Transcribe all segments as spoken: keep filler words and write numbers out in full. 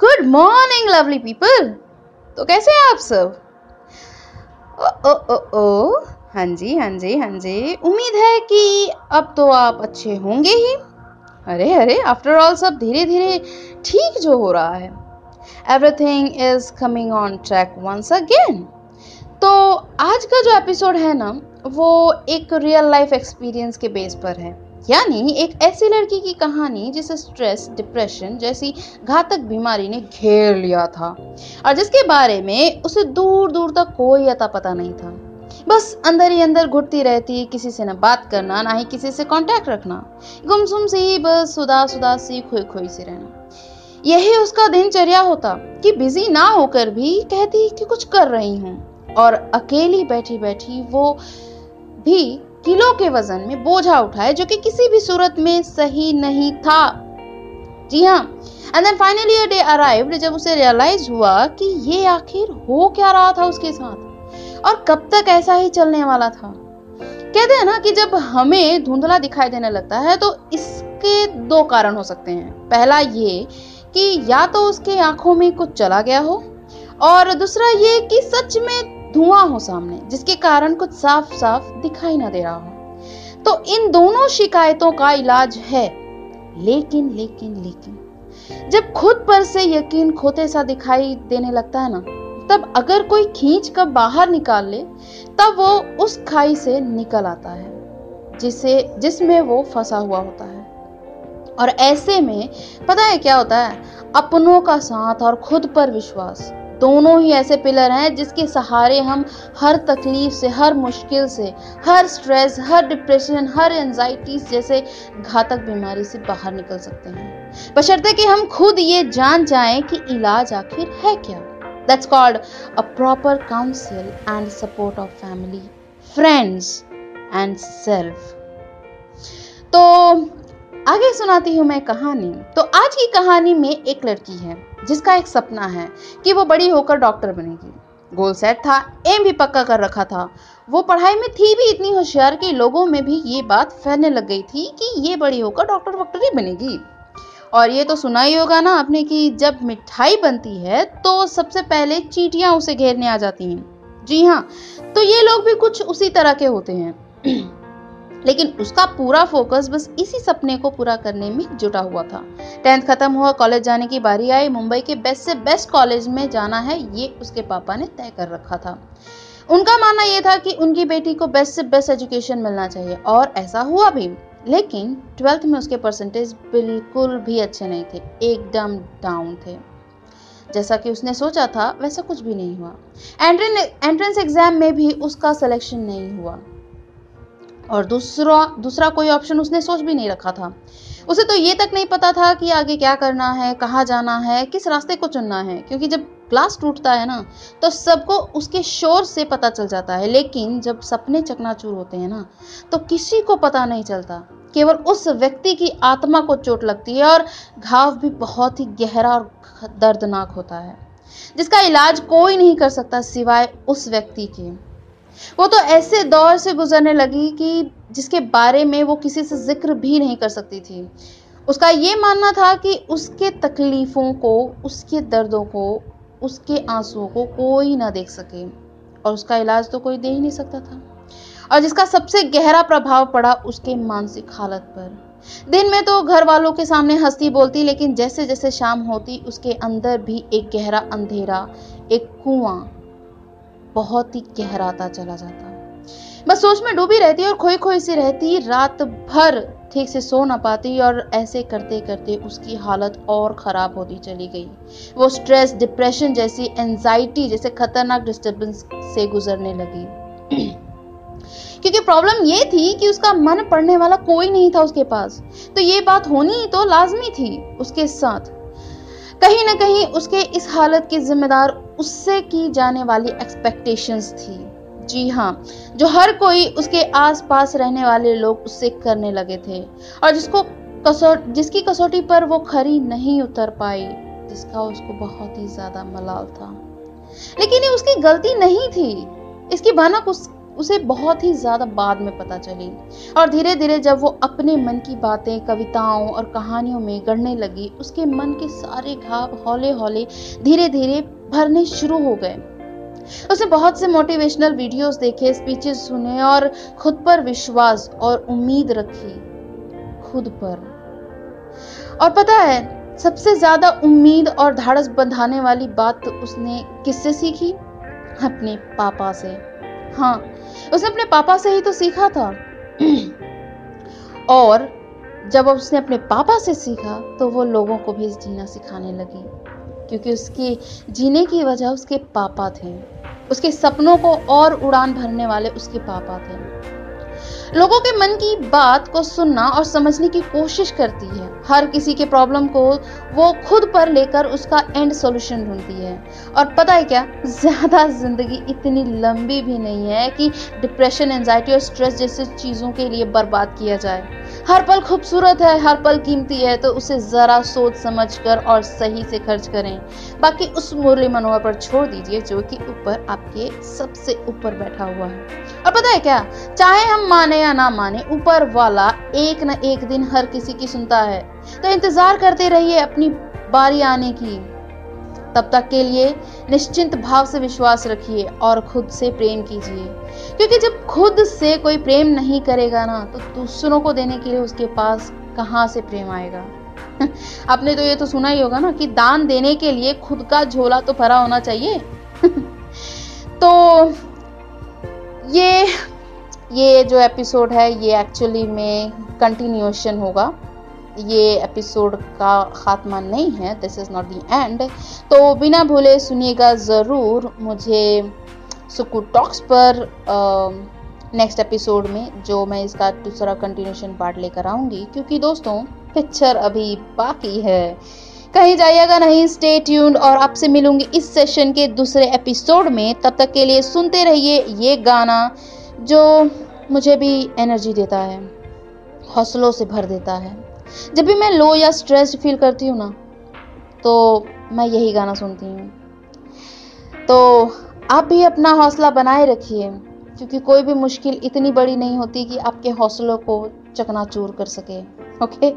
Good morning lovely people. तो कैसे हैं आप सब? ओ ओ ओ ओ हाँ जी हाँ जी हाँ जी, उम्मीद है कि अब तो आप अच्छे होंगे ही। अरे अरे, आफ्टर ऑल सब धीरे धीरे ठीक जो हो रहा है, everything is coming on track once again. तो आज का जो एपिसोड है ना, वो एक रियल लाइफ एक्सपीरियंस के बेस पर है, यानी एक ऐसी लड़की की कहानी जिसे स्ट्रेस, डिप्रेशन जैसी घातक बीमारी ने घेर लिया था और जिसके बारे में उसे दूर दूर तक कोई अता पता नहीं था। बस अंदर ही अंदर घुटती रहती, किसी से ना बात करना, ना ही किसी से कांटेक्ट रखना, गुमसुम से ही, बस उदास उदास से, खोई खोई से रहना, यही उसका दिनचर्या होता। कि बिजी ना होकर भी कहती कि कुछ कर रही हूँ, और अकेली बैठी बैठी वो भी किलो के वजन में बोझा उठाए, जो कि किसी भी सूरत में सही नहीं था। जी हाँ। And then finally a day arrived जब उसे रियलाइज हुआ कि ये आखिर हो क्या रहा था उसके साथ और कब तक ऐसा ही चलने वाला था। कहते हैं ना कि जब हमें धुंधला दिखाई देने लगता है तो इसके दो कारण हो सकते हैं। पहला ये कि या तो उसके आंखों में कुछ चला गया हो, और दूसरा ये कि सच में धुआं हो सामने, जिसके कारण कुछ साफ साफ दिखाई ना दे रहा हो। तो इन दोनों शिकायतों का इलाज है, लेकिन लेकिन लेकिन जब खुद पर से यकीन खोते सा दिखाई देने लगता है ना, तब अगर कोई खींच कर बाहर निकाल ले, तब वो उस खाई से निकल आता है जिसे जिसमें वो फंसा हुआ होता है। और ऐसे में पता है क्या होता है, अपनों का साथ और खुद पर विश्वास दोनों ही ऐसे पिलर हैं जिसके सहारे हम हर तकलीफ से, हर मुश्किल से, हर स्ट्रेस, हर डिप्रेशन, हर एंजाइटी जैसे घातक बीमारी से बाहर निकल सकते हैं, बशर्ते कि हम खुद ये जान जाएं कि इलाज आखिर है क्या। That's called a proper council and support of family, friends and self. तो आगे सुनाती हूँ मैं कहानी। तो आज की कहानी में एक लड़की है जिसका एक सपना है कि वो बड़ी होकर डॉक्टर बनेगी। गोल सेट था, एम भी पक्का कर रखा था। वो पढ़ाई में थी भी इतनी होशियार कि लोगों में भी ये बात फैलने लग गई थी कि ये बड़ी होकर डॉक्टर वॉक्टर ही बनेगी। और ये तो सुना ही होगा ना आपने कि जब मिठाई बनती है तो सबसे पहले चींटियाँ उसे घेरने आ जाती हैं। जी हाँ, तो ये लोग भी कुछ उसी तरह के होते हैं, लेकिन उसका पूरा फोकस बस इसी सपने को पूरा करने में जुटा हुआ था। टेंथ खत्म हुआ, कॉलेज जाने की बारी आई। मुंबई के बेस्ट से बेस्ट कॉलेज में जाना है, ये उसके पापा ने तय कर रखा था। उनका मानना ये था कि उनकी बेटी को बेस्ट से बेस्ट एजुकेशन मिलना चाहिए, और ऐसा हुआ भी। लेकिन ट्वेल्थ में उसके परसेंटेज बिल्कुल भी अच्छे नहीं थे, एकदम डाउन थे। जैसा कि उसने सोचा था वैसा कुछ भी नहीं हुआ। एंट्रेंस एग्जाम में भी उसका सिलेक्शन नहीं हुआ, और दूसरा दूसरा कोई ऑप्शन उसने सोच भी नहीं रखा था। उसे तो ये तक नहीं पता था कि आगे क्या करना है, कहाँ जाना है, किस रास्ते को चुनना है, क्योंकि जब क्लास टूटता है ना तो सबको उसके शोर से पता चल जाता है। लेकिन जब सपने चकनाचूर होते हैं ना, तो किसी को पता नहीं चलता। केवल उस व्यक्ति की आत्मा को चोट लगती है, और घाव भी बहुत ही गहरा और दर्दनाक होता है, जिसका इलाज कोई नहीं कर सकता सिवाय उस व्यक्ति के। वो तो ऐसे दौर से गुजरने लगी कि जिसके बारे में वो किसी से जिक्र भी नहीं कर सकती थी। उसका ये मानना था कि उसके तकलीफों को, उसके दर्दों को, उसके आंसुओं को कोई ना देख सके, और उसका इलाज तो कोई दे ही नहीं सकता था। और जिसका सबसे गहरा प्रभाव पड़ा उसके मानसिक हालत पर। दिन में तो घर वालों के सामने हंसती बोलती, लेकिन जैसे जैसे शाम होती उसके अंदर भी एक गहरा अंधेरा, एक कुआं बहुत ही गहराता चला जाता। बस सोच में डूबी रहती और खोई खोई सी रहती। रात भर ठीक से सो ना पाती, और ऐसे करते करते उसकी हालत और खराब होती चली गई। वो स्ट्रेस, डिप्रेशन जैसी एंजाइटी जैसे खतरनाक डिस्टर्बेंस से गुजरने लगी, क्योंकि प्रॉब्लम ये थी कि उसका मन पड़ने वाला कोई नहीं था उसके पास। तो ये बात होनी तो लाजमी थी उसके साथ। कहीं ना कहीं उसके इस हालत की जिम्मेदार उससे की जाने वाली एक्सपेक्टेशंस थी। जी हाँ, जो हर कोई उसके आसपास रहने वाले लोग उससे करने लगे थे, और जिसको कसौ जिसकी कसौटी पर वो खरी नहीं उतर पाई, जिसका उसको बहुत ही ज्यादा मलाल था। लेकिन ये उसकी गलती नहीं थी, इसकी भनक उस उसे बहुत ही ज़्यादा बाद में पता चली। और धीरे धीरे जब वो अपने मन की बातें कविताओं और कहानियों में गढ़ने लगी, उसके मन के सारे घाव हौले हौले धीरे धीरे भरने शुरू हो गए। उसने बहुत से मोटिवेशनल वीडियोस देखे, स्पीचेस सुने और खुद पर विश्वास और उम्मीद रखी, खुद पर। और पता है, सबसे ज्यादा उम्मीद और धाड़स बंधाने वाली बात उसने किससे सीखी? अपने पापा से। हाँ, उसने अपने पापा से ही तो सीखा था। और जब उसने अपने पापा से सीखा तो वो लोगों को भी जीना सिखाने लगी, क्योंकि उसके जीने की वजह उसके पापा थे। उसके सपनों को और उड़ान भरने वाले उसके पापा थे। लोगों के मन की बात को सुनना और समझने की कोशिश करती है। हर किसी के प्रॉब्लम को वो खुद पर लेकर उसका एंड सॉल्यूशन ढूंढती है। और पता है क्या, ज़्यादा जिंदगी इतनी लंबी भी नहीं है कि डिप्रेशन, एंजाइटी और स्ट्रेस जैसी चीज़ों के लिए बर्बाद किया जाए। हर पल खूबसूरत है, हर पल कीमती है, तो उसे ज़रा सोच समझकर और सही से खर्च करें। बाकी उस मुरली मनोहर पर छोड़ दीजिए जो कि ऊपर, आपके सबसे ऊपर बैठा हुआ है। और पता है क्या, चाहे हम माने या ना माने, ऊपर वाला एक न एक दिन हर किसी की सुनता है। तो इंतज़ार करते रहिए अपनी बारी आने की। तब तक के लिए निश्चिंत भाव से विश्वास रखिए और खुद से प्रेम कीजिए, क्योंकि जब खुद से कोई प्रेम नहीं करेगा ना, तो दूसरों को देने के लिए उसके पास कहाँ से प्रेम आएगा। आपने तो ये तो सुना ही होगा ना कि दान देने के लिए खुद का झोला तो भरा होना चाहिए। तो ये ये जो एपिसोड है, ये एक्चुअली में कंटिन्यूएशन होगा, ये एपिसोड का खात्मा नहीं है, this is not the end. तो बिना भूले सुनिएगा ज़रूर मुझे सुकू टॉक्स पर नेक्स्ट एपिसोड में, जो मैं इसका दूसरा कंटिन्यूशन पार्ट लेकर आऊँगी, क्योंकि दोस्तों पिक्चर अभी बाकी है। कहीं जाइएगा नहीं, स्टे ट्यून्ड, और आपसे मिलूँगी इस सेशन के दूसरे एपिसोड में। तब तक के लिए सुनते रहिए ये गाना जो मुझे भी एनर्जी देता है, हौसलों से भर देता है। जब भी मैं लो या स्ट्रेस्ड फील करती हूँ ना, तो मैं यही गाना सुनती हूँ। तो आप भी अपना हौसला बनाए रखिए, क्योंकि कोई भी मुश्किल इतनी बड़ी नहीं होती कि आपके हौसलों को चकनाचूर कर सके। Okay,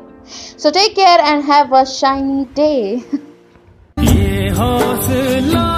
so take care and have a shiny day.